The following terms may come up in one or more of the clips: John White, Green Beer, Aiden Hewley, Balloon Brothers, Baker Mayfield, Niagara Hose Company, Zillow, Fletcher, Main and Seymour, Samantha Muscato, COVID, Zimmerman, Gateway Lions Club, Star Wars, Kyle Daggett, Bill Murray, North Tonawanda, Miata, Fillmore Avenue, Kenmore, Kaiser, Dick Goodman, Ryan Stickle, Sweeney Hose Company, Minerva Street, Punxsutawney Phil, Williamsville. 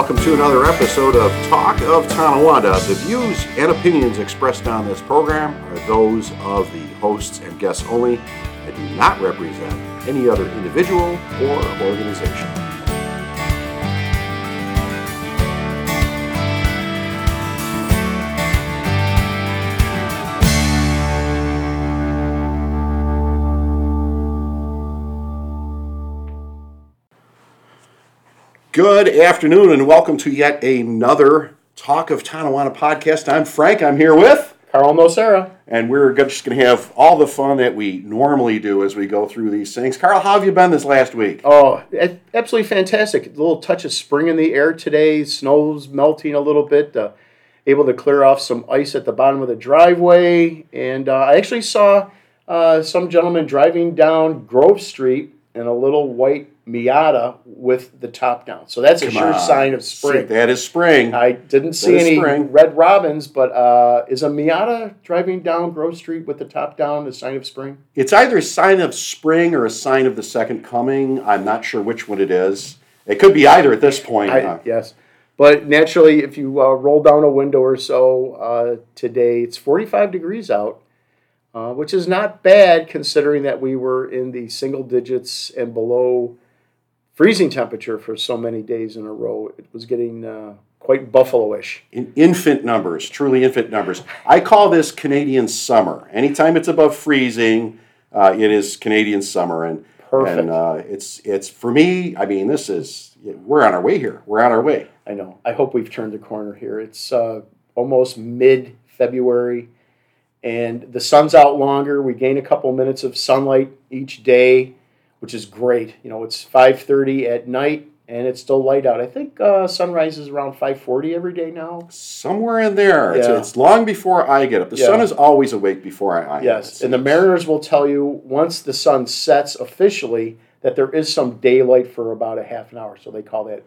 welcome to another episode of Talk of Tonawanda. The views and opinions expressed on this program are those of the hosts and guests only and do not represent any other individual or organization. Good afternoon and welcome to yet another Talk of Tonawanda podcast. I'm Frank. I'm here with Carl Mosera. And we're just going to have all the fun that we normally do as we go through these things. Carl, how have you been this last week? Oh, absolutely fantastic. A little touch of spring in the air today. Snow's melting a little bit. Able to clear off some ice at the bottom of the driveway. And I actually saw some gentleman driving down Grove Street in a little white Miata with the top down. So that's a sure sign of spring. That is spring. I didn't see any red robins, but is a Miata driving down Grove Street with the top down a sign of spring? It's either a sign of spring or a sign of the second coming. I'm not sure which one it is. It could be either at this point. Yes. But naturally, if you roll down a window or so today, it's 45 degrees out. Which is not bad considering that we were in the single digits and below freezing temperature for so many days in a row. It was getting quite buffalo-ish. In infant numbers, truly infant numbers. I call this Canadian summer. Anytime it's above freezing, it is Canadian summer. And, perfect. And it's for me, I mean, this is, we're on our way here. We're on our way. I know. I hope we've turned the corner here. It's almost mid-February. And the sun's out longer. We gain a couple minutes of sunlight each day, which is great. You know, it's 5:30 at night, and it's still light out. I think sunrise is around 5:40 every day now. Somewhere in there. Yeah. It's long before I get up. The sun is always awake before I yes, and the mariners will tell you once the sun sets officially that there is some daylight for about a half an hour. So they call that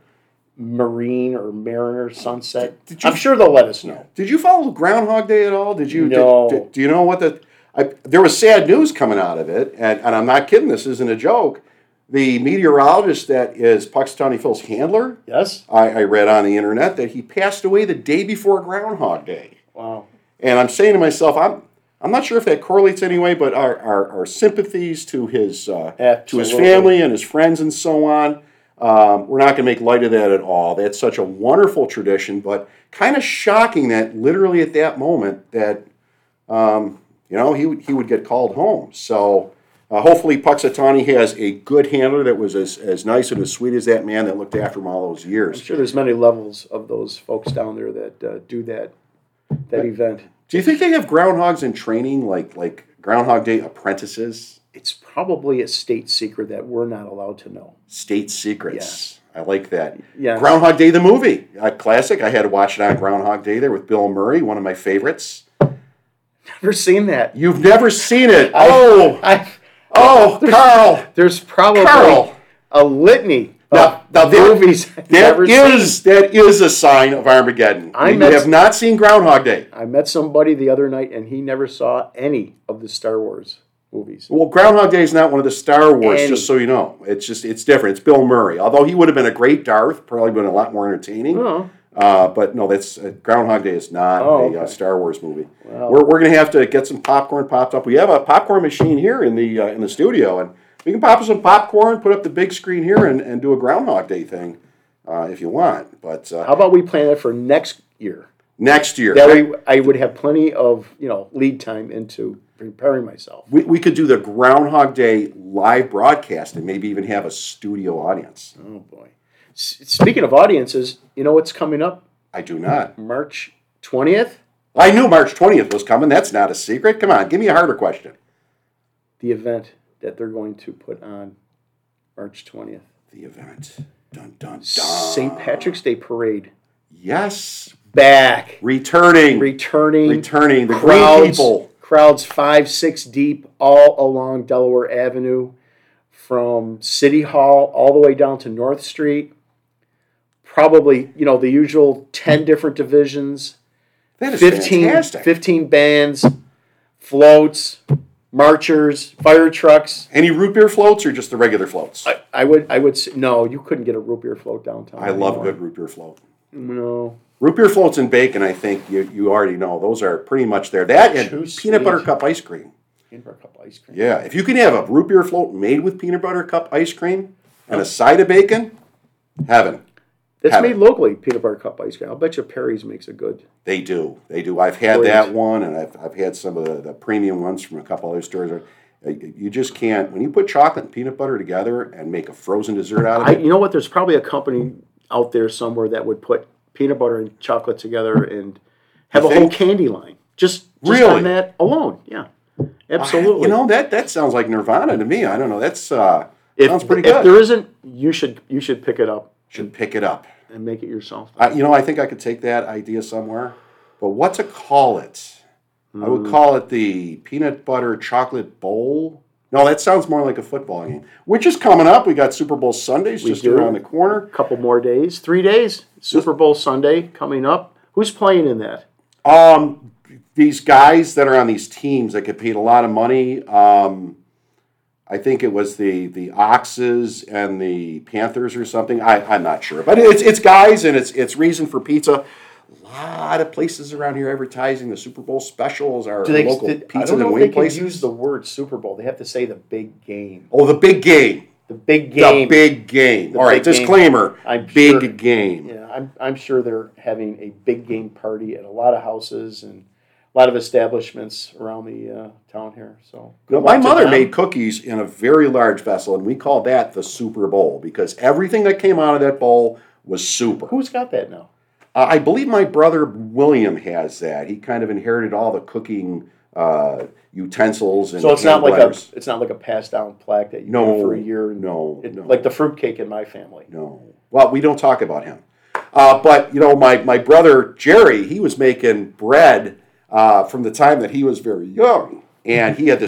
marine or mariner sunset. I'm sure they'll let us know. Did you follow Groundhog Day at all? Did you? No. Do you know what there was sad news coming out of it, and I'm not kidding. This isn't a joke. The meteorologist that is Punxsutawney Phil's handler. Yes. I read on the internet that he passed away the day before Groundhog Day. Wow. And I'm saying to myself, I'm not sure if that correlates anyway, but our sympathies to his family and his friends and so on. We're not going to make light of that at all. That's such a wonderful tradition, but kind of shocking that literally at that moment that, he would get called home. So hopefully Punxsutawney has a good handler that was as nice and as sweet as that man that looked after him all those years. I'm sure there's many levels of those folks down there that do that event. Do you think they have groundhogs in training, like Groundhog Day apprentices? It's probably a state secret that we're not allowed to know. State secrets. Yes. I like that. Yes. Groundhog Day, the movie. A classic. I had to watch it on Groundhog Day there with Bill Murray, one of my favorites. Never seen that. You've never seen it. Carl. There's probably a litany of movies that is a sign of Armageddon. You have not seen Groundhog Day. I met somebody the other night, and he never saw any of the Star Wars movies. Well, Groundhog Day is not one of the Star Wars, just so you know. It's different. It's Bill Murray. Although he would have been a great Darth, probably been a lot more entertaining. Oh. But no, that's Groundhog Day is not a Star Wars movie. Well. We're going to have to get some popcorn popped up. We have a popcorn machine here in the studio, and we can pop some popcorn, put up the big screen here, and do a Groundhog Day thing if you want. But how about we plan it for next year? Next year. That way I would have plenty of lead time into preparing myself. We could do the Groundhog Day live broadcast and maybe even have a studio audience. Oh, boy. Speaking of audiences, you know what's coming up? I do not. March 20th? I knew March 20th was coming. That's not a secret. Come on, give me a harder question. The event that they're going to put on March 20th. The event. Dun, dun, dun. St. Patrick's Day Parade. Yes. Back. Returning. The crowds, people. Crowds 5-6 deep all along Delaware Avenue from City Hall all the way down to North Street. Probably, the usual 10 different divisions. That is fantastic. 15 bands, floats, marchers, fire trucks. Any root beer floats or just the regular floats? I would no, you couldn't get a root beer float downtown. I love a good root beer float. No. Root beer floats and bacon, I think you already know. Those are pretty much there. That and peanut butter cup ice cream. Peanut butter cup ice cream. Yeah. If you can have a root beer float made with peanut butter cup ice cream and a side of bacon, heaven. It's made locally, peanut butter cup ice cream. I'll bet you Perry's makes a good. They do. They do. I've had that one, and I've had some of the premium ones from a couple other stores. You just can't. When you put chocolate and peanut butter together and make a frozen dessert out of it. You know what? There's probably a company out there somewhere that would put peanut butter and chocolate together and have a whole candy line. Just really? On that alone. Yeah. Absolutely. You know, that sounds like nirvana to me. I don't know. That's sounds pretty good. If there isn't, you should pick it up. Should pick it up. And make it yourself. I think I could take that idea somewhere. But what to call it? Mm. I would call it the peanut butter chocolate bowl. No, that sounds more like a football game. Which is coming up. We got Super Bowl Sundays around the corner. A couple more days. 3 days. Super Bowl Sunday coming up. Who's playing in that? These guys that are on these teams that get paid a lot of money. I think it was the Oxes and the Panthers or something. I'm not sure. But it's guys, and it's Reason for Pizza. A lot of places around here advertising the Super Bowl specials, local pizza and wing places. I don't know if they can use the word Super Bowl. They have to say the big game. Oh, the big game. The big game. The big game. All right, disclaimer. Big game. Yeah, I'm sure they're having a big game party at a lot of houses and a lot of establishments around the town here. So my mother made cookies in a very large vessel, and we call that the Super Bowl because everything that came out of that bowl was super. Who's got that now? I believe my brother William has that. He kind of inherited all the cooking utensils and so it's not letters. Like a it's not like a passed down plaque that you do for a year. No, like the fruitcake in my family. No, well, we don't talk about him. But you know, my brother Jerry, he was making bread. From the time that he was very young. And he had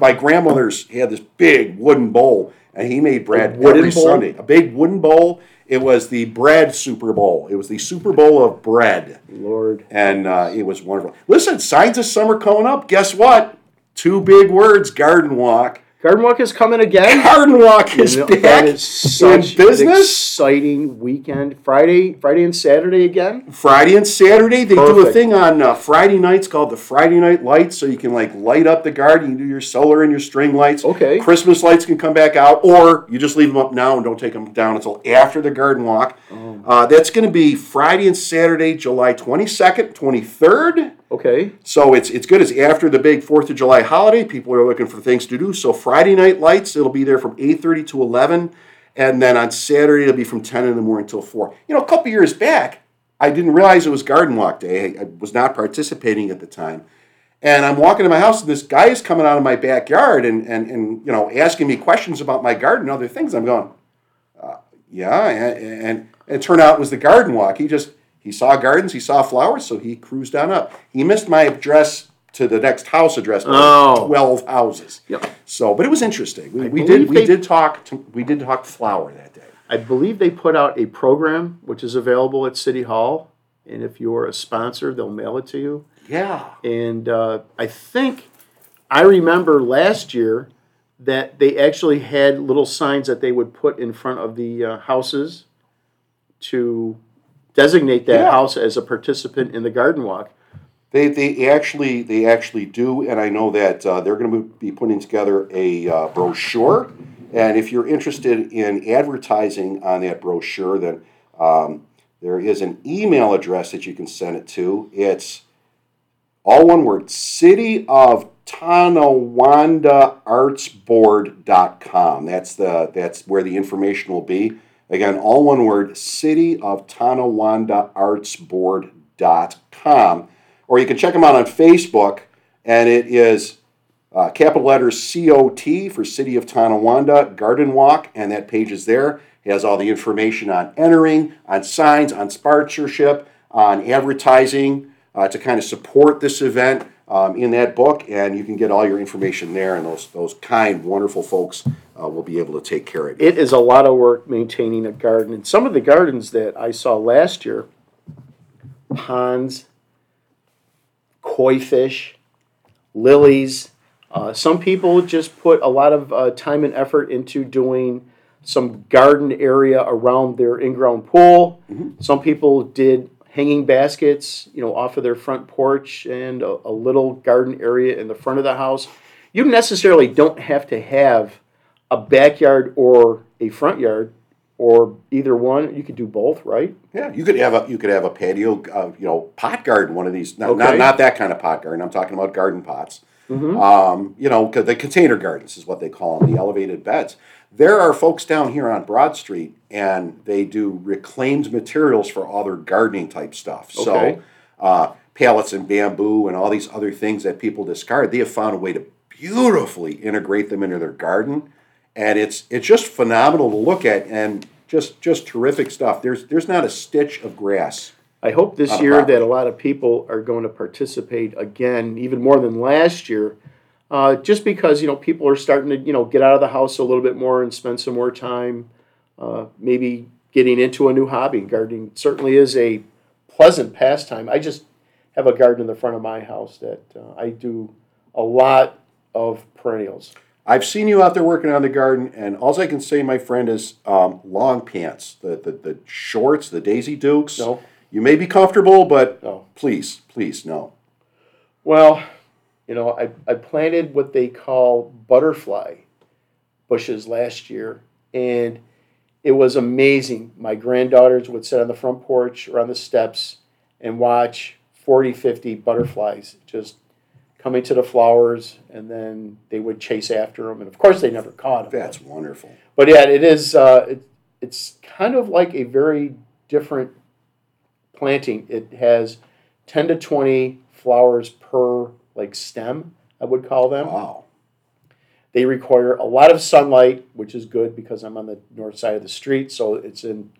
my grandmother's had this big wooden bowl, and he made bread every Sunday. A big wooden bowl. It was the bread Super Bowl. It was the Super Bowl of bread. Lord. And it was wonderful. Listen, signs of summer coming up. Guess what? Two big words, Garden Walk. Garden Walk is coming again. Garden Walk is back. That is such an exciting weekend. Friday and Saturday again. Friday and Saturday. They do a thing on Friday nights called the Friday Night Lights, so you can light up the garden. You can do your solar and your string lights. Okay. Christmas lights can come back out, or you just leave them up now and don't take them down until after the Garden Walk. Oh. That's going to be Friday and Saturday, July 22nd, 23rd. Okay. So it's good. It's after the big 4th of July holiday. People are looking for things to do. So Friday Night Lights, it'll be there from 8:30 to 11. And then on Saturday, it'll be from 10 in the morning until 4. You know, a couple years back, I didn't realize it was Garden Walk Day. I was not participating at the time. And I'm walking to my house, and this guy is coming out of my backyard and you know, asking me questions about my garden and other things. I'm going, yeah. And it turned out it was the Garden Walk. He saw gardens, he saw flowers, so he cruised on up. He missed my address to the next house address, 12 houses. Yep. So, but it was interesting. We did talk flower that day. I believe they put out a program which is available at City Hall, and if you're a sponsor, they'll mail it to you. Yeah. And I think I remember last year that they actually had little signs that they would put in front of the houses to designate that house as a participant in the Garden Walk. They actually do, and I know that they're going to be putting together a brochure. And if you're interested in advertising on that brochure, then there is an email address that you can send it to. It's all one word: cityoftOnawandaArtsBoard.com. That's where the information will be. Again, all one word, cityoftOnawandaArtsBoard.com. Or you can check them out on Facebook, and it is capital letters COT for City of Tonawanda, Garden Walk, and that page is there. It has all the information on entering, on signs, on sponsorship, on advertising, to kind of support this event in that book, and you can get all your information there, and those kind, wonderful folks will be able to take care of it. It is a lot of work maintaining a garden, and some of the gardens that I saw last year, ponds, koi fish, lilies, Some people just put a lot of time and effort into doing some garden area around their in-ground pool. Mm-hmm. Some people did hanging baskets, you know, off of their front porch and a little garden area in the front of the house. You necessarily don't have to have a backyard or a front yard or either one. You could do both, right? Yeah, you could have a patio, pot garden, one of these. Not that kind of pot garden. I'm talking about garden pots. Mm-hmm. The container gardens is what they call them, the elevated beds. There are folks down here on Broad Street, and they do reclaimed materials for all their gardening type stuff. Okay. So pallets and bamboo and all these other things that people discard, they have found a way to beautifully integrate them into their garden, and it's just phenomenal to look at and just terrific stuff. There's not a stitch of grass. I hope this year that a lot of people are going to participate again, even more than last year, just because, people are starting to, get out of the house a little bit more and spend some more time maybe getting into a new hobby. Gardening certainly is a pleasant pastime. I just have a garden in the front of my house that I do a lot of perennials. I've seen you out there working on the garden, and all I can say, my friend, is long pants, the shorts, the Daisy Dukes. No. You may be comfortable, but please, no. Well, I planted what they call butterfly bushes last year, and it was amazing. My granddaughters would sit on the front porch or on the steps and watch 40, 50 butterflies just coming to the flowers, and then they would chase after them. And, of course, they never caught them. That's wonderful. But, yeah, it is it's kind of like a very different planting. It has 10 to 20 flowers per stem, I would call them. Wow. They require a lot of sunlight, which is good because I'm on the north side of the street, so it's in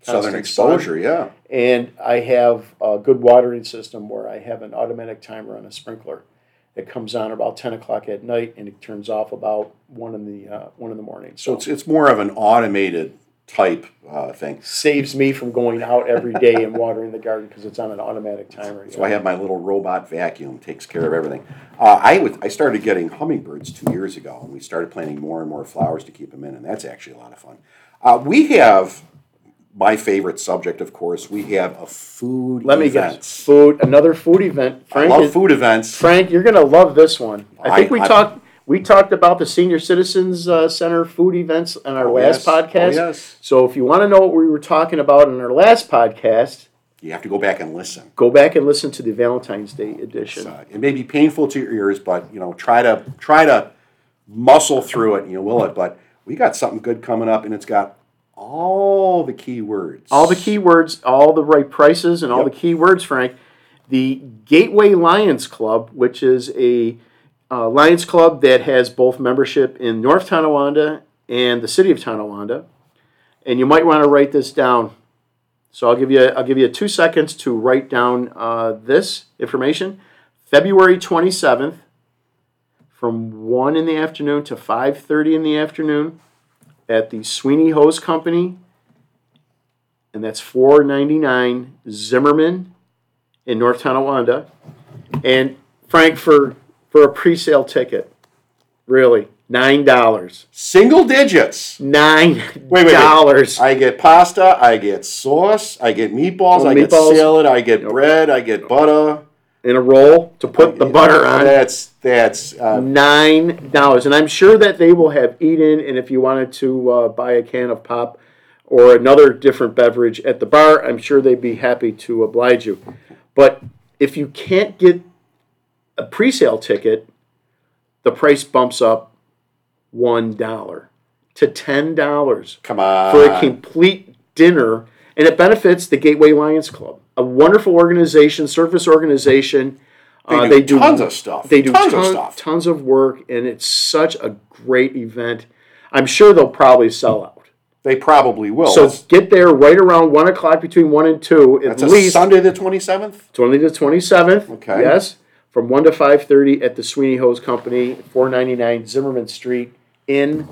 southern exposure, yeah. And I have a good watering system where I have an automatic timer on a sprinkler. It comes on about 10 o'clock at night, and it turns off about 1 in the morning. So it's more of an automated type thing. Saves me from going out every day and watering the garden because it's on an automatic timer. So I have my little robot vacuum, takes care of everything. I started getting hummingbirds 2 years ago, and we started planting more and more flowers to keep them in, and that's actually a lot of fun. We have my favorite subject, of course. We have a food event. Let me guess. Food. Another food event. Frank, I love food events. Frank, you're going to love this one. We talked about the Senior Citizens Center food events on our last podcast. Oh, yes. So if you want to know what we were talking about in our last podcast, you have to go back and listen. Go back and listen to the Valentine's Day edition. It may be painful to your ears, but try to muscle through it, and you will it. But we got something good coming up, and it's got all the key words. All the key words, all the right prices, and all the key words, Frank. The Gateway Lions Club, which is a Lions Club that has both membership in North Tonawanda and the city of Tonawanda, and you might want to write this down. So I'll give you 2 seconds to write down this information. February 27th, from 1 p.m. to 5:30 p.m. at the Sweeney Hose Company, and that's 499 Zimmerman in North Tonawanda. And Frank, for a pre-sale ticket, really, $9. Single digits. $9. I get pasta, I get sauce, I get meatballs, I get salad, I get bread, I get butter. In a roll to put the butter on. That's $9. And I'm sure that they will have eat-in, and if you wanted to buy a can of pop or another different beverage at the bar, I'm sure they'd be happy to oblige you. But if you can't get a pre-sale ticket, the price bumps up $1 to $10. Come on. For a complete dinner, and it benefits the Gateway Lions Club, a wonderful organization, service organization. They do tons of stuff. They do tons of work, and it's such a great event. I'm sure they'll probably sell out. They probably will. So get there right around 1 o'clock, between 1 and 2 at least. That's Sunday the 27th? Sunday the 27th, okay. Yes. From 1 to 5:30 at the Sweeney Hose Company, 499 Zimmerman Street in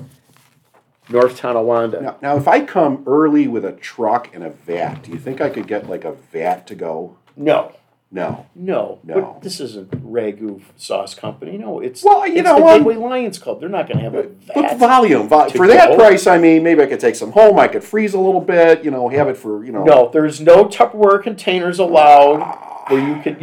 North Tonawanda. Now, if I come early with a truck and a vat, do you think I could get a vat to go? No. No. But this isn't Ragu Sauce Company. No, it's the Gateway Lions Club. They're not going to have a vat. But volume. For that price, I mean, maybe I could take some home. I could freeze a little bit, have it for, No, there's no Tupperware containers allowed where you could,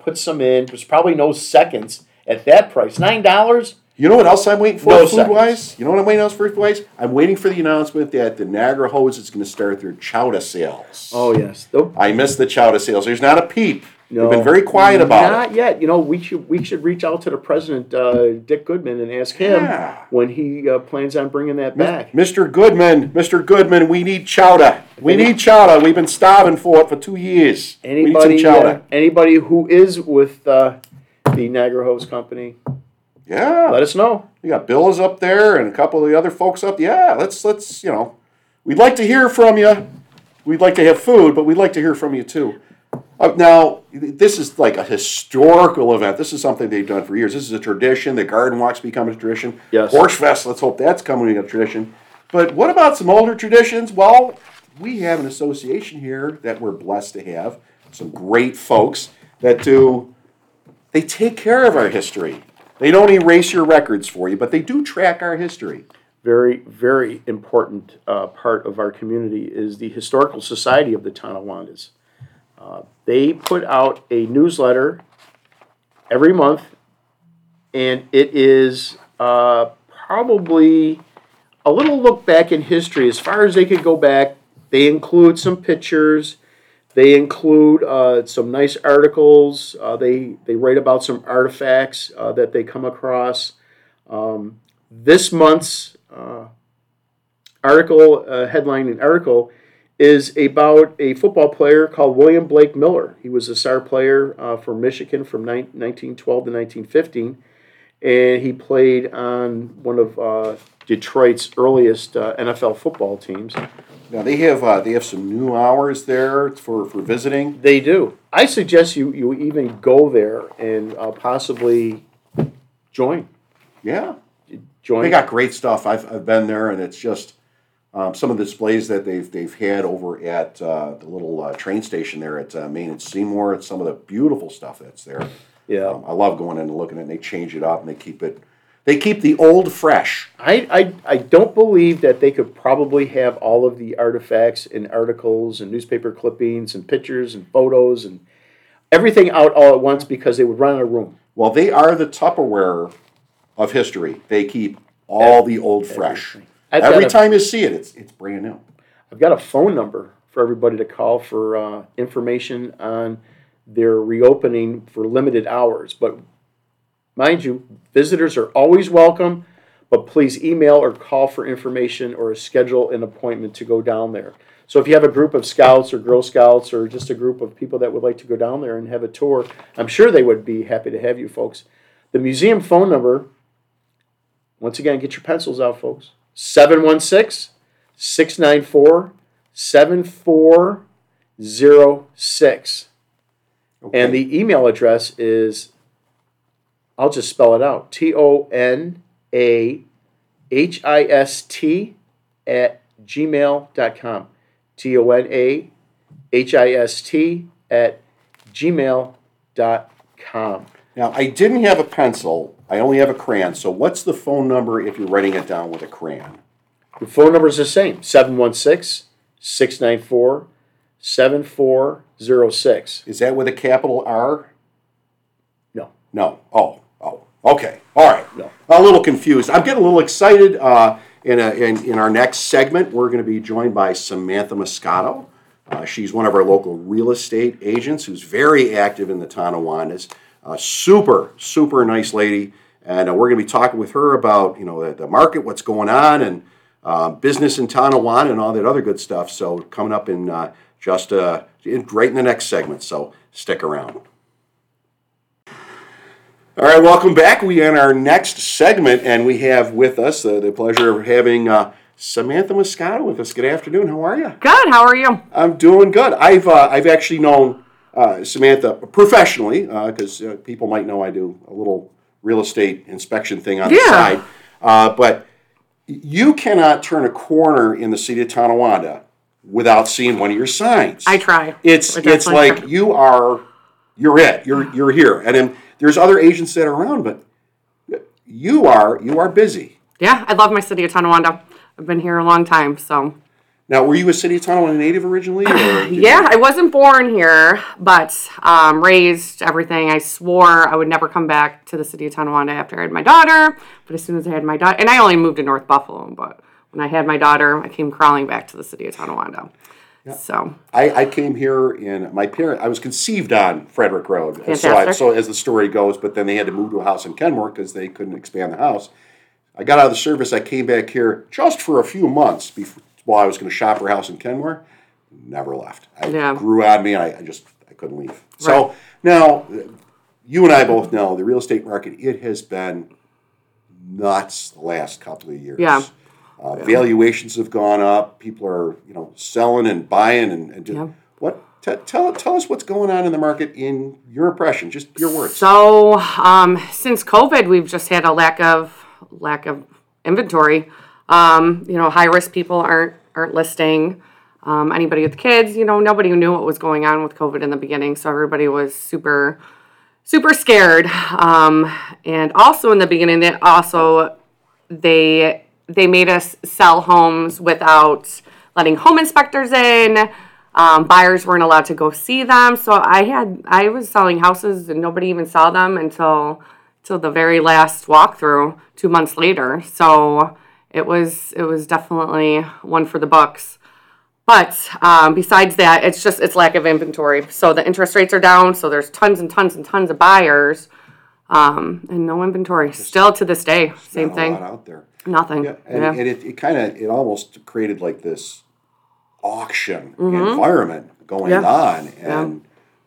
put some in. There's probably no seconds at that price. $9? You know what else I'm waiting for food-wise? You know what I'm waiting for food-wise? I'm waiting for the announcement that the Niagara Hose is going to start their chowder sales. Oh, yes. Nope. I miss the chowder sales. There's not a peep. No, they've been very quiet about it. Not yet. We should reach out to the president, Dick Goodman, and ask him when he plans on bringing that back. Mr. Goodman, we need chowder. We've been starving for it for 2 years. We need some chowder. Anybody who is with the Niagara Hose Company... Yeah. Let us know. You got Bill's up there and a couple of the other folks up. Yeah, let's we'd like to hear from you. We'd like to have food, but we'd like to hear from you too. Now, this is like a historical event. This is something they've done for years. This is a tradition. The garden walk's becoming a tradition. Yes. Porch Fest, let's hope that's coming a tradition. But what about some older traditions? Well, we have an association here that we're blessed to have. Some great folks that they take care of our history. They don't erase your records for you, but they do track our history. Very, very important part of our community is the Historical Society of the Tonawandas. They put out a newsletter every month, and it is probably a little look back in history. As far as they could go back, they include some pictures. They include some nice articles. They write about some artifacts that they come across. This month's headline article is about a football player called William Blake Miller. He was a star player for Michigan from 1912 to 1915, and he played on one of Detroit's earliest NFL football teams. Now, they have some new hours there for visiting. They do. I suggest you even go there and possibly join. Yeah. They got great stuff. I've been there, and it's just some of the displays that they've had over at the little train station there at Main and Seymour. It's some of the beautiful stuff that's there. Yeah. I love going in and looking at it, and they change it up, and they keep it. They keep the old fresh. I don't believe that they could probably have all of the artifacts and articles and newspaper clippings and pictures and photos and everything out all at once because they would run out of room. Well, they are the Tupperware of history. They keep all the old fresh. Every time you see it, it's brand new. I've got a phone number for everybody to call for information on their reopening for limited hours, but... Mind you, visitors are always welcome, but please email or call for information or schedule an appointment to go down there. So if you have a group of scouts or Girl Scouts or just a group of people that would like to go down there and have a tour, I'm sure they would be happy to have you folks. The museum phone number, once again, get your pencils out, folks, 716-694-7406. Okay. And the email address is... I'll just spell it out. tonahist@gmail.com. tonahist@gmail.com. Now, I didn't have a pencil. I only have a crayon. So what's the phone number if you're writing it down with a crayon? The phone number is the same, 716-694-7406. Is that with a capital R? No. Oh. Okay. All right. No. A little confused. I'm getting a little excited. In our next segment, we're going to be joined by Samantha Muscato. She's one of our local real estate agents who's very active in the Tonawandas. Super, super nice lady. And we're going to be talking with her about, the market, what's going on, and business in Tonawanda and all that other good stuff. So coming up in right in the next segment. So stick around. All right, welcome back. We are in our next segment, and we have with us the pleasure of having Samantha Muscato with us. Good afternoon. How are you? Good. How are you? I'm doing good. I've actually known Samantha professionally because people might know I do a little real estate inspection thing on the side. But you cannot turn a corner in the city of Tonawanda without seeing one of your signs. I try. It's like you are You're it. You're here. And then there's other agents that are around, but you are busy. Yeah, I love my city of Tonawanda. I've been here a long time, so. Now, were you a city of Tonawanda native originally? Or yeah, I wasn't born here, but raised, everything. I swore I would never come back to the city of Tonawanda after I had my daughter. But as soon as I had my daughter, and I only moved to North Buffalo, but when I had my daughter, I came crawling back to the city of Tonawanda. Yeah. So I came here in my parents. I was conceived on Frederick Road. Fantastic. So as the story goes, but then they had to move to a house in Kenmore because they couldn't expand the house. I got out of the service. I came back here just for a few months while I was going to shop her house in Kenmore. Never left. I grew on me, and I couldn't leave. Right. So now you and I both know the real estate market. It has been nuts the last couple of years. Yeah. Valuations have gone up. People are, selling and buying and just what? Tell us what's going on in the market in your impression, just your words. So since COVID, we've just had a lack of inventory. High risk people aren't listing. Anybody with kids, nobody knew what was going on with COVID in the beginning, so everybody was super, super scared. And also in the beginning, they made us sell homes without letting home inspectors in. Buyers weren't allowed to go see them. So I was selling houses and nobody even saw them until the very last walkthrough 2 months later. So it was definitely one for the books. But besides that, it's lack of inventory. So the interest rates are down. So there's tons and tons and tons of buyers and no inventory. Still to this day, same thing. Not a lot out there. Nothing. Yeah, and it almost created like this auction environment going on, and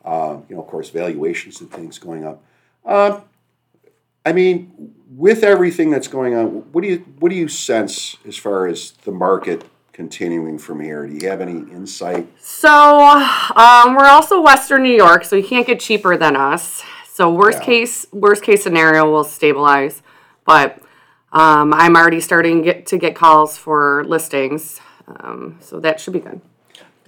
of course valuations and things going up. I mean, with everything that's going on, what do you sense as far as the market continuing from here? Do you have any insight? So we're also Western New York, so you can't get cheaper than us. So worst case scenario, we'll stabilize, but. I'm already starting to get calls for listings, so that should be good.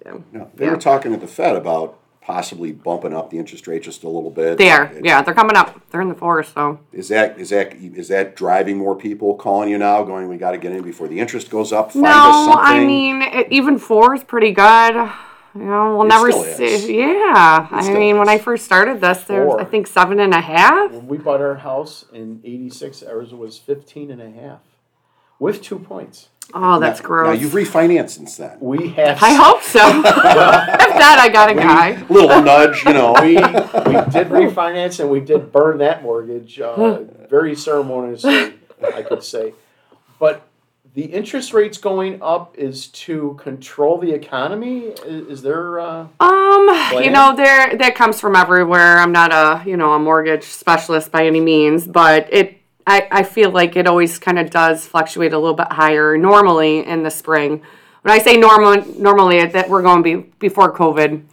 Yeah. No, they were talking at the Fed about possibly bumping up the interest rate just a little bit. They are, they're coming up. They're in the fours, so. Is that driving more people calling you now, going, we got to get in before the interest goes up? Find us something? No, I mean, even four is pretty good. We'll it never see. Is. Yeah, I mean, is. When I first started this, there was, I think, 7.5. When we bought our house in '86, ours was 15.5, with 2 points. Oh, that's gross. Now you've refinanced since then. We have. I hope so. If not, I got a guy. Little nudge, We did refinance and we did burn that mortgage very ceremoniously, I could say, but. The interest rates going up is to control the economy? Is there plan? That comes from everywhere. I'm not a mortgage specialist by any means, but I feel like it always kind of does fluctuate a little bit higher normally in the spring. When I say normally that we're going to be before COVID,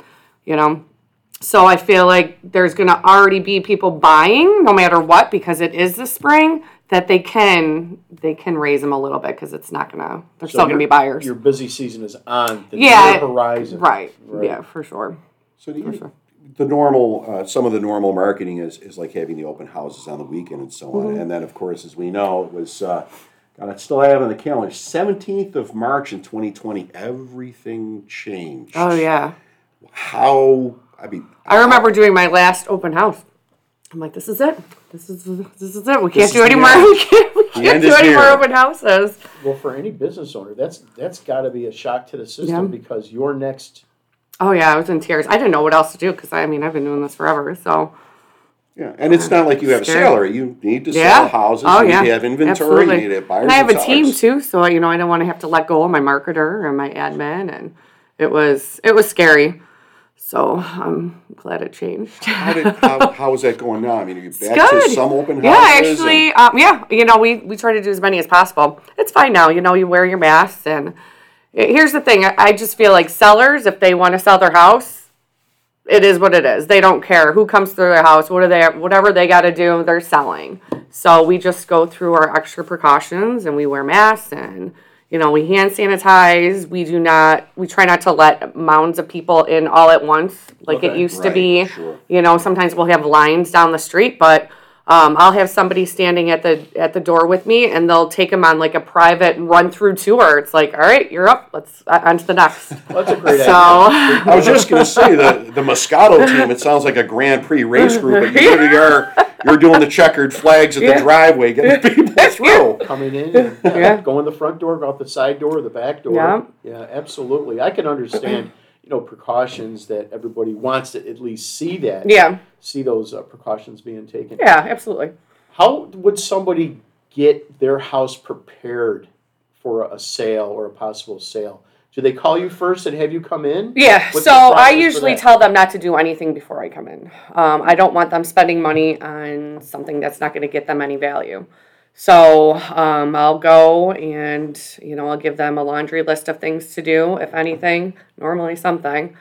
So I feel like there's going to already be people buying no matter what because it is the spring. That they can raise them a little bit because it's not gonna. They're still gonna be buyers. Your busy season is on the near horizon. Right. Yeah, for sure. So the normal, some of the normal marketing is like having the open houses on the weekend and so on. And then of course, as we know, it was. God, I still have on the calendar 17th of March in 2020. Everything changed. Oh yeah. I remember doing my last open house. I'm like, this is it. This is it. We can't do any more. We can't do any more open houses. Well, for any business owner, that's got to be a shock to the system because your next. Oh yeah, I was in tears. I didn't know what else to do because I've been doing this forever. So. Yeah, and it's not like you have a salary. You need to sell houses. Oh, you need to have inventory. Absolutely. You need to have buyers. And I have a team too, so I don't want to have to let go of my marketer and my admin, and it was scary. So I'm glad it changed. How is that going now? I mean, are you back to some open houses? Yeah, actually, we try to do as many as possible. It's fine now. You wear your masks. And here's the thing. I just feel like sellers, if they want to sell their house, it is what it is. They don't care who comes through their house. Whatever they got to do, they're selling. So we just go through our extra precautions, and we wear masks, and You know, we hand sanitize. We try not to let mounds of people in all at once like it used to be. Sure. You know, sometimes we'll have lines down the street, but I'll have somebody standing at the door with me, and they'll take them on like a private run-through tour. It's like, all right, you're up. Let's on to the next. Well, that's a great idea. I was just going to say, the Muscato team, it sounds like a Grand Prix race group, but you really are. You're doing the checkered flags at the driveway, getting people through. Coming in, and, going the front door, out the side door, the back door. Yeah, absolutely. I can understand, precautions that everybody wants to at least see that. Yeah. See those precautions being taken. Yeah, absolutely. How would somebody get their house prepared for a sale or a possible sale? Do they call you first and have you come in? Yeah, so I usually tell them not to do anything before I come in. I don't want them spending money on something that's not going to get them any value. So I'll go and, I'll give them a laundry list of things to do, if anything, normally something.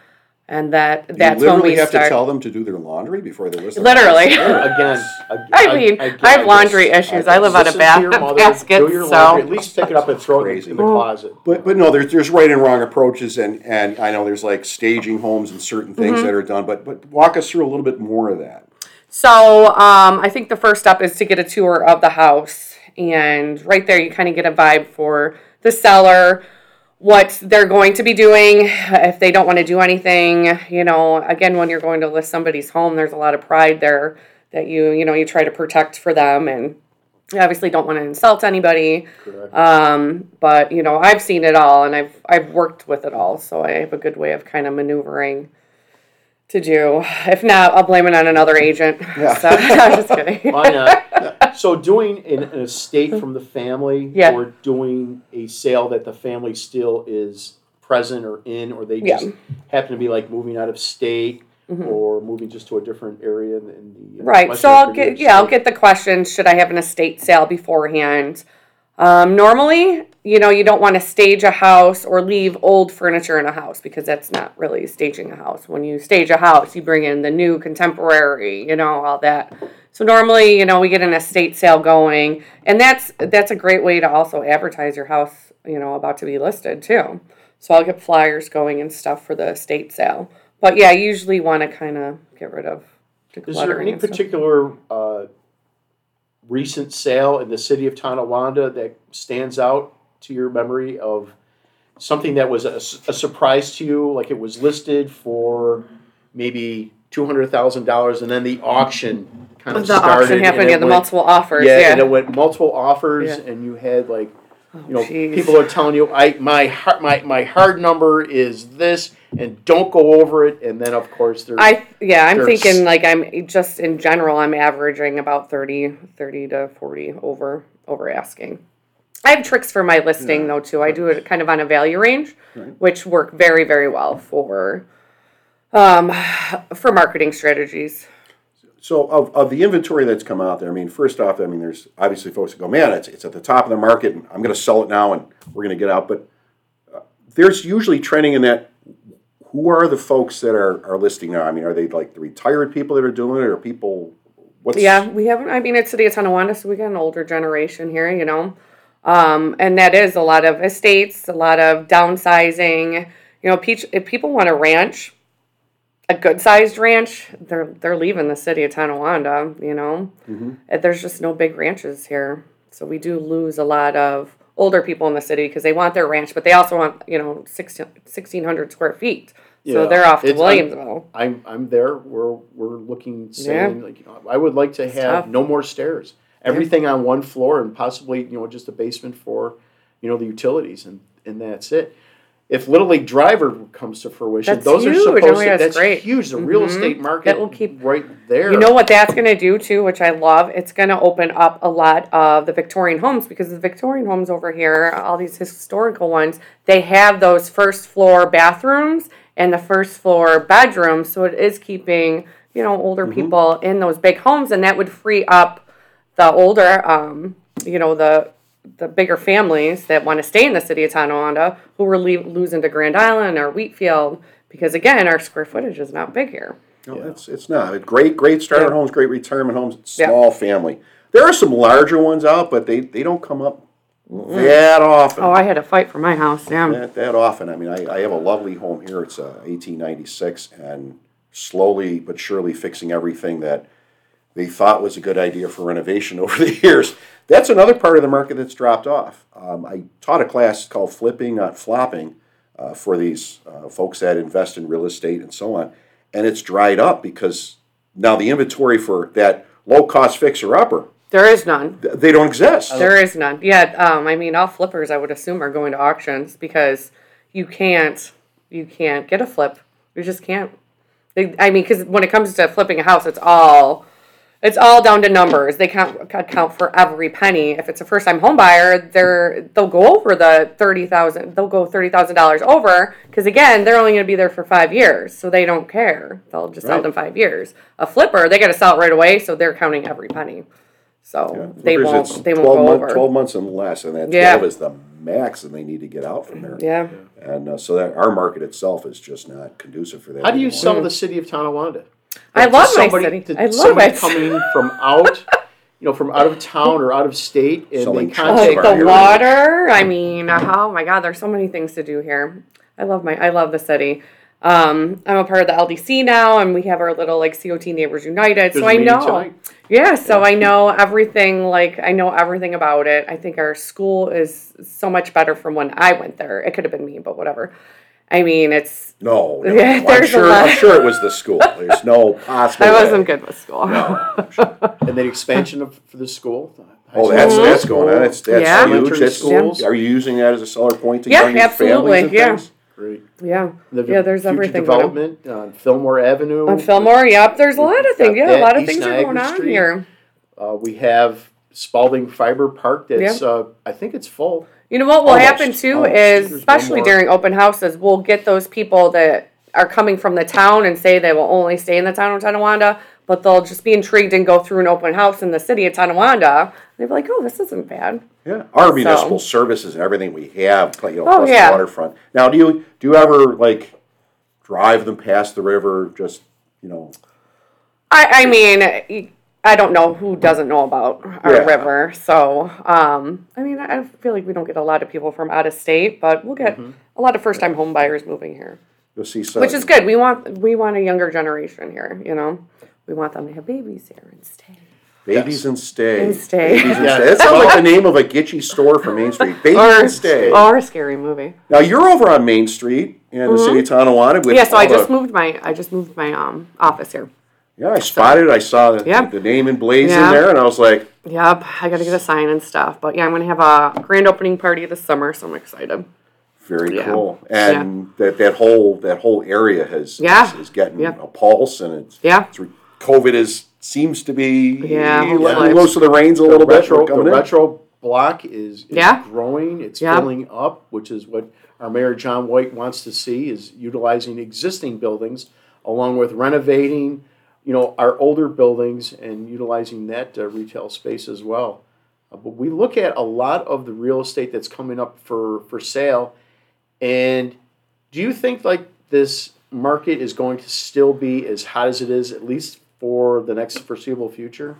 And that's when we start. You literally have to tell them to do their laundry before they listen. Literally. I have laundry issues. I live on a basket, do your laundry. At least pick it up and throw it in the closet. But no, there's right and wrong approaches, and I know there's like staging homes and certain things that are done. But walk us through a little bit more of that. So I think the first step is to get a tour of the house, and right there you kind of get a vibe for the seller, what they're going to be doing, if they don't want to do anything. Again, when you're going to list somebody's home, there's a lot of pride there that you try to protect for them, and you obviously don't want to insult anybody. Correct. But, I've seen it all, and I've worked with it all, so I have a good way of kind of maneuvering to do. If not, I'll blame it on another agent. Yeah. So, I'm just kidding. Why not? So doing an estate from the family or doing a sale that the family still is present or in, or they just happen to be like moving out of state or moving just to a different area. Right. So I'll get the question, should I have an estate sale beforehand? Normally, you don't want to stage a house or leave old furniture in a house, because that's not really staging a house. When you stage a house, you bring in the new contemporary, all that. So normally, we get an estate sale going, and that's a great way to also advertise your house, about to be listed too. So I'll get flyers going and stuff for the estate sale. But yeah, I usually want to kind of get rid of the clutter. Is there any particular recent sale in the city of Tonawanda that stands out to your memory of something that was a surprise to you, like it was listed for maybe $200,000 and then the auction kind of started? The auction happened, the multiple offers. Yeah, and it went multiple offers, and you had like, people are telling you, my hard number is this, and don't go over it. And then, of course, I'm thinking like I'm just in general, I'm averaging about 30 to 40 over asking. I have tricks for my listing though too. I do it kind of on a value range, which work very, very well for marketing strategies. So of the inventory that's come out there, first off, there's obviously folks that go, man, it's at the top of the market, and I'm going to sell it now, and we're going to get out. But there's usually trending in that, who are the folks that are listing now? Are they like the retired people that are doing it, or people? We haven't. It's City of Tonawanda, so we got an older generation here, and that is a lot of estates, a lot of downsizing. If people want a ranch, a good-sized ranch, they're leaving the city of Tonawanda, And there's just no big ranches here. So we do lose a lot of older people in the city because they want their ranch, but they also want, 1,600 square feet. Yeah. So they're off to Williamsville. I'm there. We're looking, saying, I would like to have no more stairs. Everything on one floor, and possibly, just a basement for, the utilities, and that's it. If Little League Driver comes to fruition, that's huge. The real estate market that will keep right there. You know what that's going to do too, which I love? It's going to open up a lot of the Victorian homes, because the Victorian homes over here, all these historical ones, they have those first floor bathrooms and the first floor bedrooms. So it is keeping, older people in those big homes, and that would free up the older, the bigger families that want to stay in the city of Tonawanda, who were losing to Grand Island or Wheatfield, because again, our square footage is not big here. No, it's not. Great starter homes, great retirement homes, small family. There are some larger ones out, but they don't come up that often. Oh, I had a fight for my house, yeah. That often. I mean, I have a lovely home here. It's 1896, and slowly but surely fixing everything that they thought was a good idea for renovation over the years. That's another part of the market that's dropped off. I taught a class called Flipping, Not Flopping, for these folks that invest in real estate and so on. And it's dried up because now the inventory for that low-cost fixer-upper. There is none. They don't exist. There is none. Yeah, I mean, all flippers, I would assume, are going to auctions because you can't get a flip. You just can't. I mean, because when it comes to flipping a house, it's all down to numbers. They can't account for every penny. If it's a first-time home buyer, they'll go over the $30,000. They'll go $30,000 over because, again, they're only going to be there for 5 years, so they don't care. They'll just sell it in 5 years. A flipper, they got to sell it right away, so they're counting every penny. So yeah, they won't go over. 12 months and less, and that 12 is the max, and they need to get out from there. Yeah. And so that our market itself is just not conducive for that. How do you sell the city of Tonawanda? Like I love my city. I love somebody it. Coming from out, from out of town or out of state, and selling they contact the water. I mean, oh my God, there's so many things to do here. I love the city. I'm a part of the LDC now, and we have our little COT Neighbors United. There's so I know, tonight. Yeah. So yeah. I know everything. I know everything about it. I think our school is so much better from when I went there. It could have been me, but whatever. I mean, it's... No. Yeah, I'm sure it was the school. There's no possible I wasn't good with school. No. Sure. And the expansion for the school? That's going on. That's huge. That's schools. Yeah. Are you using that as a seller point to bring absolutely. Families and things? Great. Yeah. There's everything. Development on Fillmore Avenue. On Fillmore, yep. There's a lot of things. Yeah, a lot of things are going on here. We have Spaulding Fiber Park that's, I think it's full. You know what will happen, too, is, especially during open houses, we'll get those people that are coming from the town and say they will only stay in the town of Tonawanda, but they'll just be intrigued and go through an open house in the city of Tonawanda. They'll be like, oh, this isn't bad. Yeah, our municipal services and everything we have, across the waterfront. Now, do you ever, drive them past the river, just, I mean... I don't know who doesn't know about our river, so I mean, I feel like we don't get a lot of people from out of state, but we'll get a lot of first-time home buyers moving here. You'll see some, which is good. We want a younger generation here. We want them to have babies here and stay. Babies and stay. Babies and stay. That sounds like the name of a gitchy store from Main Street. Babies and stay. Or a scary movie. Now you're over on Main Street in the city of Tonawanda. So I just moved my office here. Yeah, I saw the name and blaze in there, and I was like... Yep, I got to get a sign and stuff. But yeah, I'm going to have a grand opening party this summer, so I'm excited. Very cool. And that whole area is getting a pulse, and it's COVID seems to be letting loose of the reins a little bit. The retro block is growing. It's filling up, which is what our Mayor John White wants to see, is utilizing existing buildings along with renovating... our older buildings and utilizing that retail space as well. But we look at a lot of the real estate that's coming up for sale. And do you think this market is going to still be as hot as it is, at least for the next foreseeable future?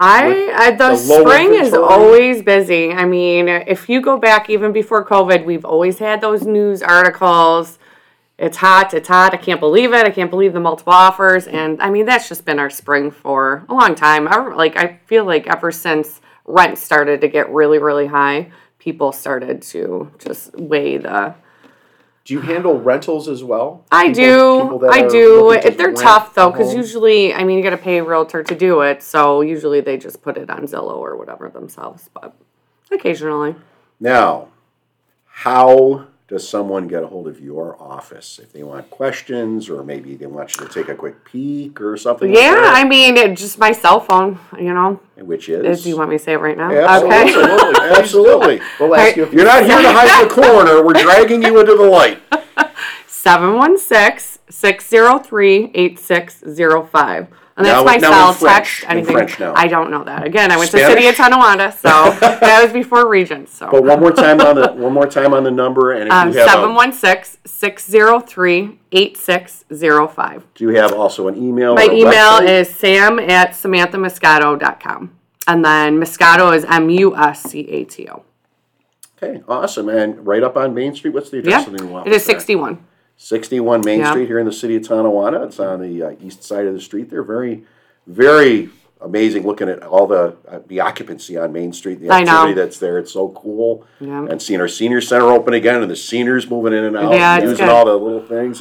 The spring is always busy. I mean, if you go back even before COVID, we've always had those news articles. It's hot. I can't believe it. I can't believe the multiple offers. And, I mean, that's just been our spring for a long time. I feel like ever since rent started to get really, really high, people started to just weigh the... Do you handle rentals as well? I do. They're tough, though, because usually, I mean, you got to pay a realtor to do it. So usually they just put it on Zillow or whatever themselves, but occasionally. Now, how... Does someone get a hold of your office if they want questions or maybe they want you to take a quick peek or something? Yeah, like that? I mean, just my cell phone, Which is? Do you want me to say it right now? Absolutely. We'll ask you if you're not here to hide the corner. We're dragging you into the light. 716-603-8605. And that's my cell text. I don't know that. Again, I went to the city of Tonawanda, so that was before Regents. So. But one more time on the number, and if you have 716-603-8605. Do you have also an email? My email is sam@samanthamuscato.com, and then Muscato is MUSCATO. Okay, awesome. And right up on Main Street, what's the address of the new office? It is 61. 61 Main Street here in the city of Tonawanda. It's on the east side of the street there. Very, very amazing looking at all the occupancy on Main Street, the activity that's there. It's so cool. Yeah. And seeing our senior center open again and the seniors moving in and out and using all the little things.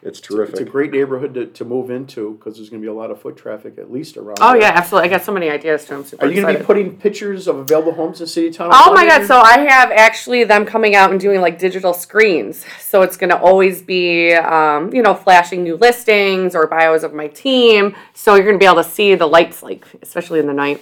It's terrific. It's a great neighborhood to move into because there's going to be a lot of foot traffic at least around there. Yeah, absolutely. I got so many ideas, too. I'm super excited. Are you going to be putting pictures of available homes in the city of Tonawanda? Oh, my God. So I have actually them coming out and doing, like, digital screens. So it's going to always be, flashing new listings or bios of my team. So you're going to be able to see the lights, like, especially in the night.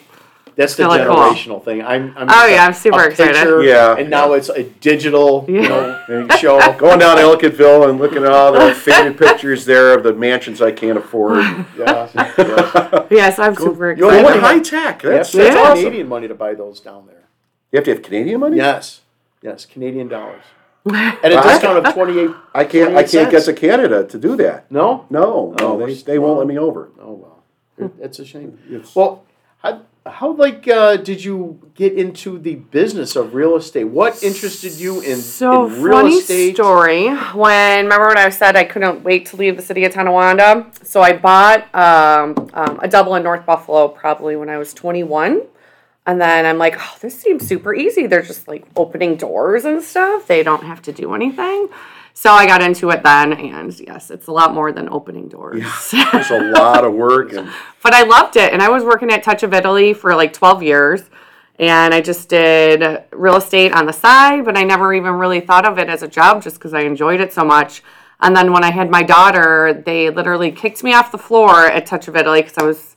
That's the generational thing. I'm super excited. And now it's a digital, show. Going down to Ellicottville and looking at all the faded pictures there of the mansions I can't afford. So I'm super excited. You went high tech. That's awesome. Canadian money to buy those down there. You have to have Canadian money? Yes, Canadian dollars. At a discount of 28. I can't get to Canada to do that. No. They won't let me over. Oh wow, that's a shame. Well, how did you get into the business of real estate? What interested you in real estate? So funny story. Remember when I said I couldn't wait to leave the city of Tonawanda? So I bought a double in North Buffalo probably when I was 21. And then I'm like, oh, this seems super easy. They're just like opening doors and stuff. They don't have to do anything. So I got into it then, and yes, it's a lot more than opening doors. Yeah, there's a lot of work. But I loved it, and I was working at Touch of Italy for like 12 years, and I just did real estate on the side, but I never even really thought of it as a job just because I enjoyed it so much. And then when I had my daughter, they literally kicked me off the floor at Touch of Italy because I was...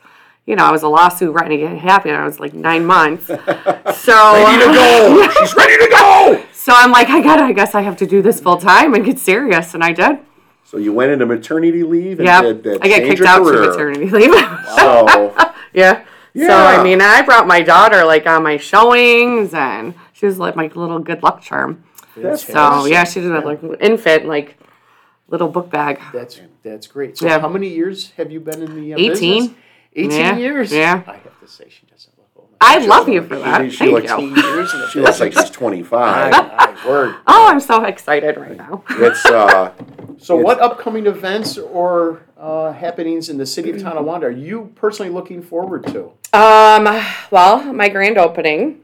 I was a lawsuit ready to get happy, and I was like 9 months. So ready to go. She's ready to go. So I'm like, I guess I have to do this full time and get serious, and I did. So you went into maternity leave and did that. I got kicked out to maternity leave. Wow. Yeah. So I brought my daughter like on my showings, and she was like my little good luck charm. She did like infant little book bag. That's great. So how many years have you been in the business? 18. 18 years? Yeah. I have to say she doesn't look old. I love you for that. She looks 18 years. She looks like she's 25. I'm so excited right now. What upcoming events or happenings in the city of Tonawanda are you personally looking forward to? My grand opening.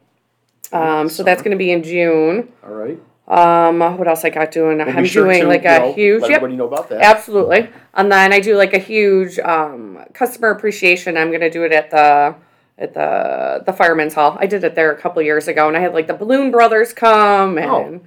So that's going to be in June. All right. What else I got doing? Well, I'm doing a huge... Let everybody know about that. Absolutely. And then I do a huge customer appreciation. I'm going to do it at the Fireman's Hall. I did it there a couple years ago, and I had the Balloon Brothers come, and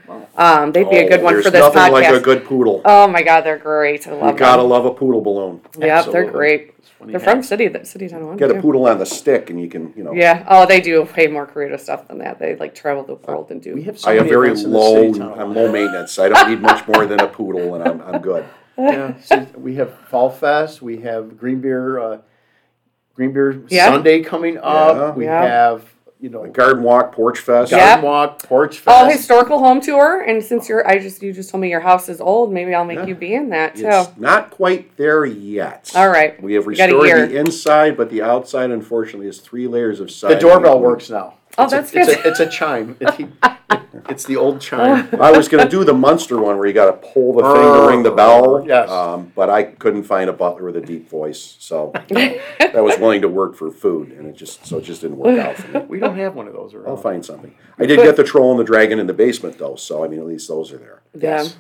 they'd be a good one for this podcast. There's nothing like a good poodle. Oh, my God, they're great. I love them. You got to love a poodle balloon. Yeah, they're great. They're from the city Tonawanda. Get a poodle on the stick, and you can, Yeah. Oh, they do way more creative stuff than that. They travel the world and do. I'm low maintenance. I don't need much more than a poodle, and I'm good. Yeah. So we have Fall Fest. We have Green Beer Sunday coming up. Yeah. We have Garden Walk, Porch Fest. Oh, historical home tour. And since you just told me your house is old, maybe I'll make you be in that too. It's not quite there yet. All right. We have restored the inside, but the outside, unfortunately, is 3 layers of siding. The doorbell works now. Oh, that's good. It's a chime. It's the old chime. I was going to do the Munster one where you got to pull the thing to ring the bell. Yes. But I couldn't find a butler with a deep voice, so that was willing to work for food, and it just didn't work out for me. We don't have one of those around. I'll find something. I did get the Troll and the Dragon in the basement, though, so at least those are there. Yeah. Yes.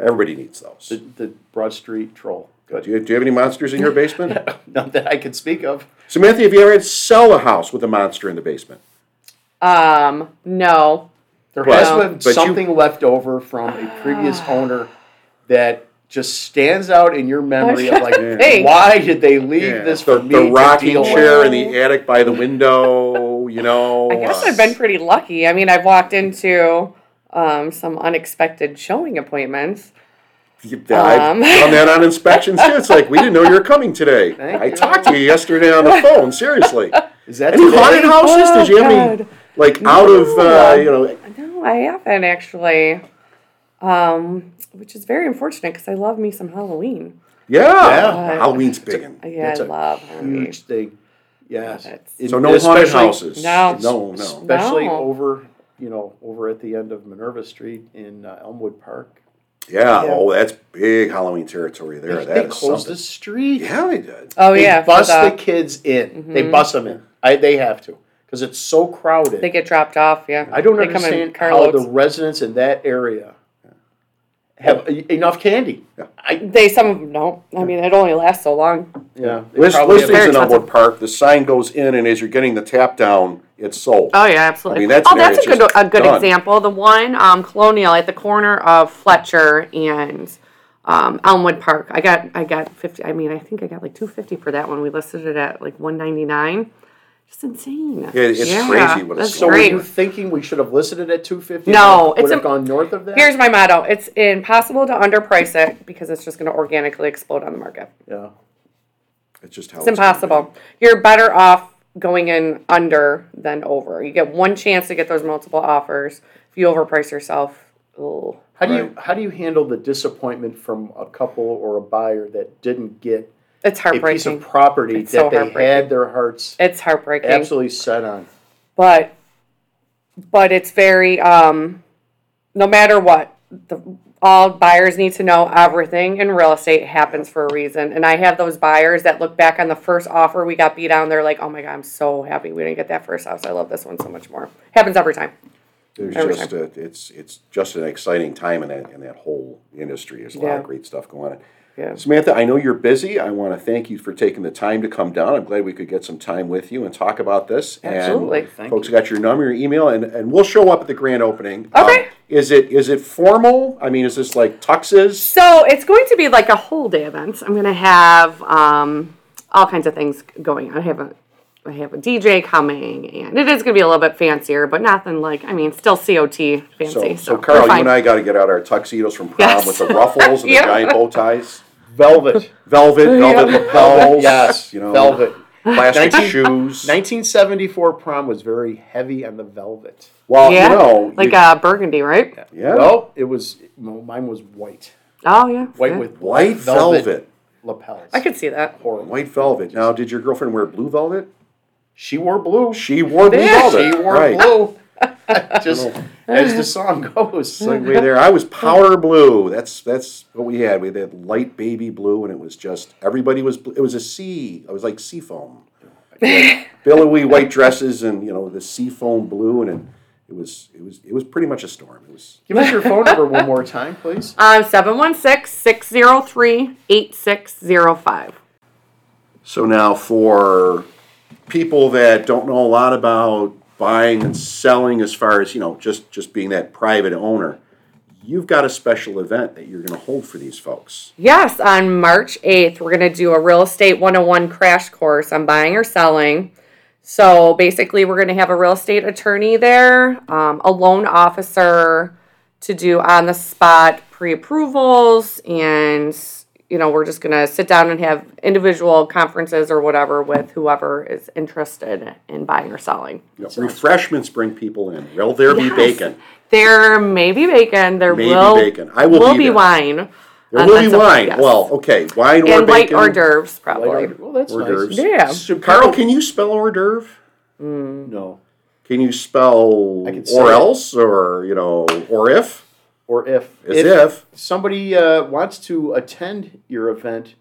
Everybody needs those. The Broad Street Troll. Do you have any monsters in your basement? Not that I can speak of. Samantha, have you ever had to sell a house with a monster in the basement? No. There has been something left over from a previous owner that just stands out in your memory of why did they leave this for me? The rocking chair in the attic by the window, I guess I've been pretty lucky. I've walked into some unexpected showing appointments. I've done that on inspections too. It's we didn't know you were coming today. I talked to you yesterday on the phone, seriously. Is that any haunted houses? Did you have any... No, I haven't actually, which is very unfortunate because I love me some Halloween. Yeah. Halloween's big. I love Halloween. Huge thing. Yes. So no haunted houses. No. Especially over over at the end of Minerva Street in Elmwood Park. Yeah, yeah. Oh, that's big Halloween territory there. They closed the street. Yeah, they did. Oh, yeah. They bus the kids in. Mm-hmm. They bus them in. They have to because it's so crowded. They get dropped off, yeah. I don't understand how the residents in that area have enough candy. Yeah. Some of them don't. I mean, it only lasts so long. Yeah. Listing's in Elmwood Park. The sign goes in, and as you're getting the tap down, it's sold. Oh, yeah, absolutely. I mean, that's a good example. The one Colonial at the corner of Fletcher and Elmwood Park. I got 50. I mean, I think I got like $250 for that one. We listed it at like $199. It's insane. It's crazy what it's going. So were you thinking we should have listed it at $250? No. Would it have gone north of that? Here's my motto. It's impossible to underprice it because it's just going to organically explode on the market. Yeah. It's just how it's impossible. You're better off going in under than over. You get one chance to get those multiple offers. If you overprice yourself, ooh. How do you handle the disappointment from a couple or a buyer that didn't get It's heartbreaking. A piece of property it's that so they had their hearts it's heartbreaking. Absolutely set on. But it's very, no matter what, all buyers need to know everything in real estate happens for a reason. And I have those buyers that look back on the first offer we got beat on. They're like, oh, my God, I'm so happy we didn't get that first house. I love this one so much more. Happens every time. It's just an exciting time in that whole industry. There's a lot of great stuff going on. Yeah. Samantha, I know you're busy. I want to thank you for taking the time to come down. I'm glad we could get some time with you and talk about this. Absolutely. And thank folks you. Got your number, your email, and we'll show up at the grand opening. Okay. Is it formal? I mean, is this like tuxes? So it's going to be like a whole day event. I'm going to have all kinds of things going on. I have a DJ coming, and it is going to be a little bit fancier, but nothing like, I mean, still COT fancy. So Carl, you and I got to get out our tuxedos from prom with the ruffles and the giant bow ties. Velvet lapels. Yes, velvet. Plastic shoes. 1974 prom was very heavy on the velvet. Well, like burgundy, right? Yeah. Well, mine was white. Oh, yeah. White with white velvet lapels. I could see that. Horrible. White velvet. Now, did your girlfriend wear blue velvet? She wore blue. She wore blue. Just as the song goes. Segue there. I was powder blue. That's what we had. We had light baby blue, and it was just everybody was blue. It was a sea. It was like sea foam. Billowy white dresses and the sea foam blue, and it was pretty much a storm. It was. Give us your phone number one more time, please. 716-603-8605. So now for people that don't know a lot about buying and selling as far as, just being that private owner, you've got a special event that you're going to hold for these folks. Yes, on March 8th, we're going to do a Real Estate 101 crash course on buying or selling. So basically, we're going to have a real estate attorney there, a loan officer to do on-the-spot pre-approvals, and we're just going to sit down and have individual conferences or whatever with whoever is interested in buying or selling. Refreshments bring people in. Will there be bacon? There may be bacon. There may be bacon. I will be wine. There will be wine. Yes. Well, okay. Wine or bacon. And light hors d'oeuvres, probably. Well, that's hors d'oeuvres. Yeah. So, Carl, can you spell hors d'oeuvre? No. Can you spell or else or, or if? Or if somebody wants to attend your event,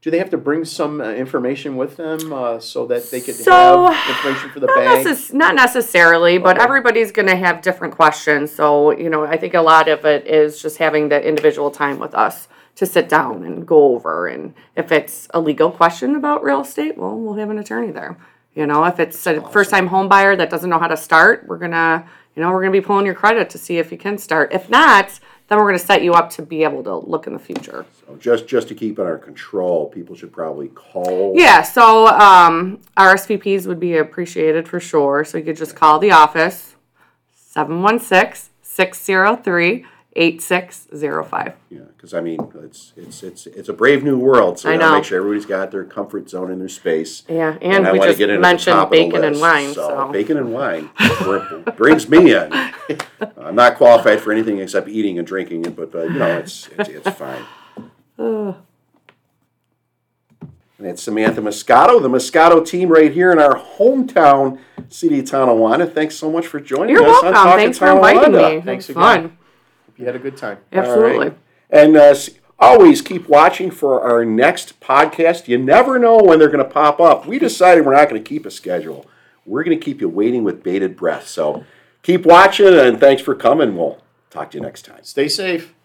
do they have to bring some information with them so that they could have information for the bank? Not necessarily, but everybody's going to have different questions. So, I think a lot of it is just having that individual time with us to sit down and go over. And if it's a legal question about real estate, well, we'll have an attorney there. If it's a first-time home buyer that doesn't know how to start, we're going to... we're going to be pulling your credit to see if you can start. If not, then we're going to set you up to be able to look in the future. So just to keep it under control, people should probably call. Yeah, so RSVPs would be appreciated for sure. So you could just call the office, 716-603-8605. Yeah, because I mean, it's a brave new world. So we got to make sure everybody's got their comfort zone and their space. Yeah, and we just mentioned bacon and wine. So bacon and wine brings me in. I'm not qualified for anything except eating and drinking it, but it's fine. And that's Samantha Muscato, the Muscato team right here in our hometown city of Tonawanda. Thanks so much for joining us. You're welcome. Thanks for inviting me. Thanks again. Fun. Hope you had a good time. Absolutely. Right. And always keep watching for our next podcast. You never know when they're going to pop up. We decided we're not going to keep a schedule. We're going to keep you waiting with bated breath. So keep watching, and thanks for coming. We'll talk to you next time. Stay safe.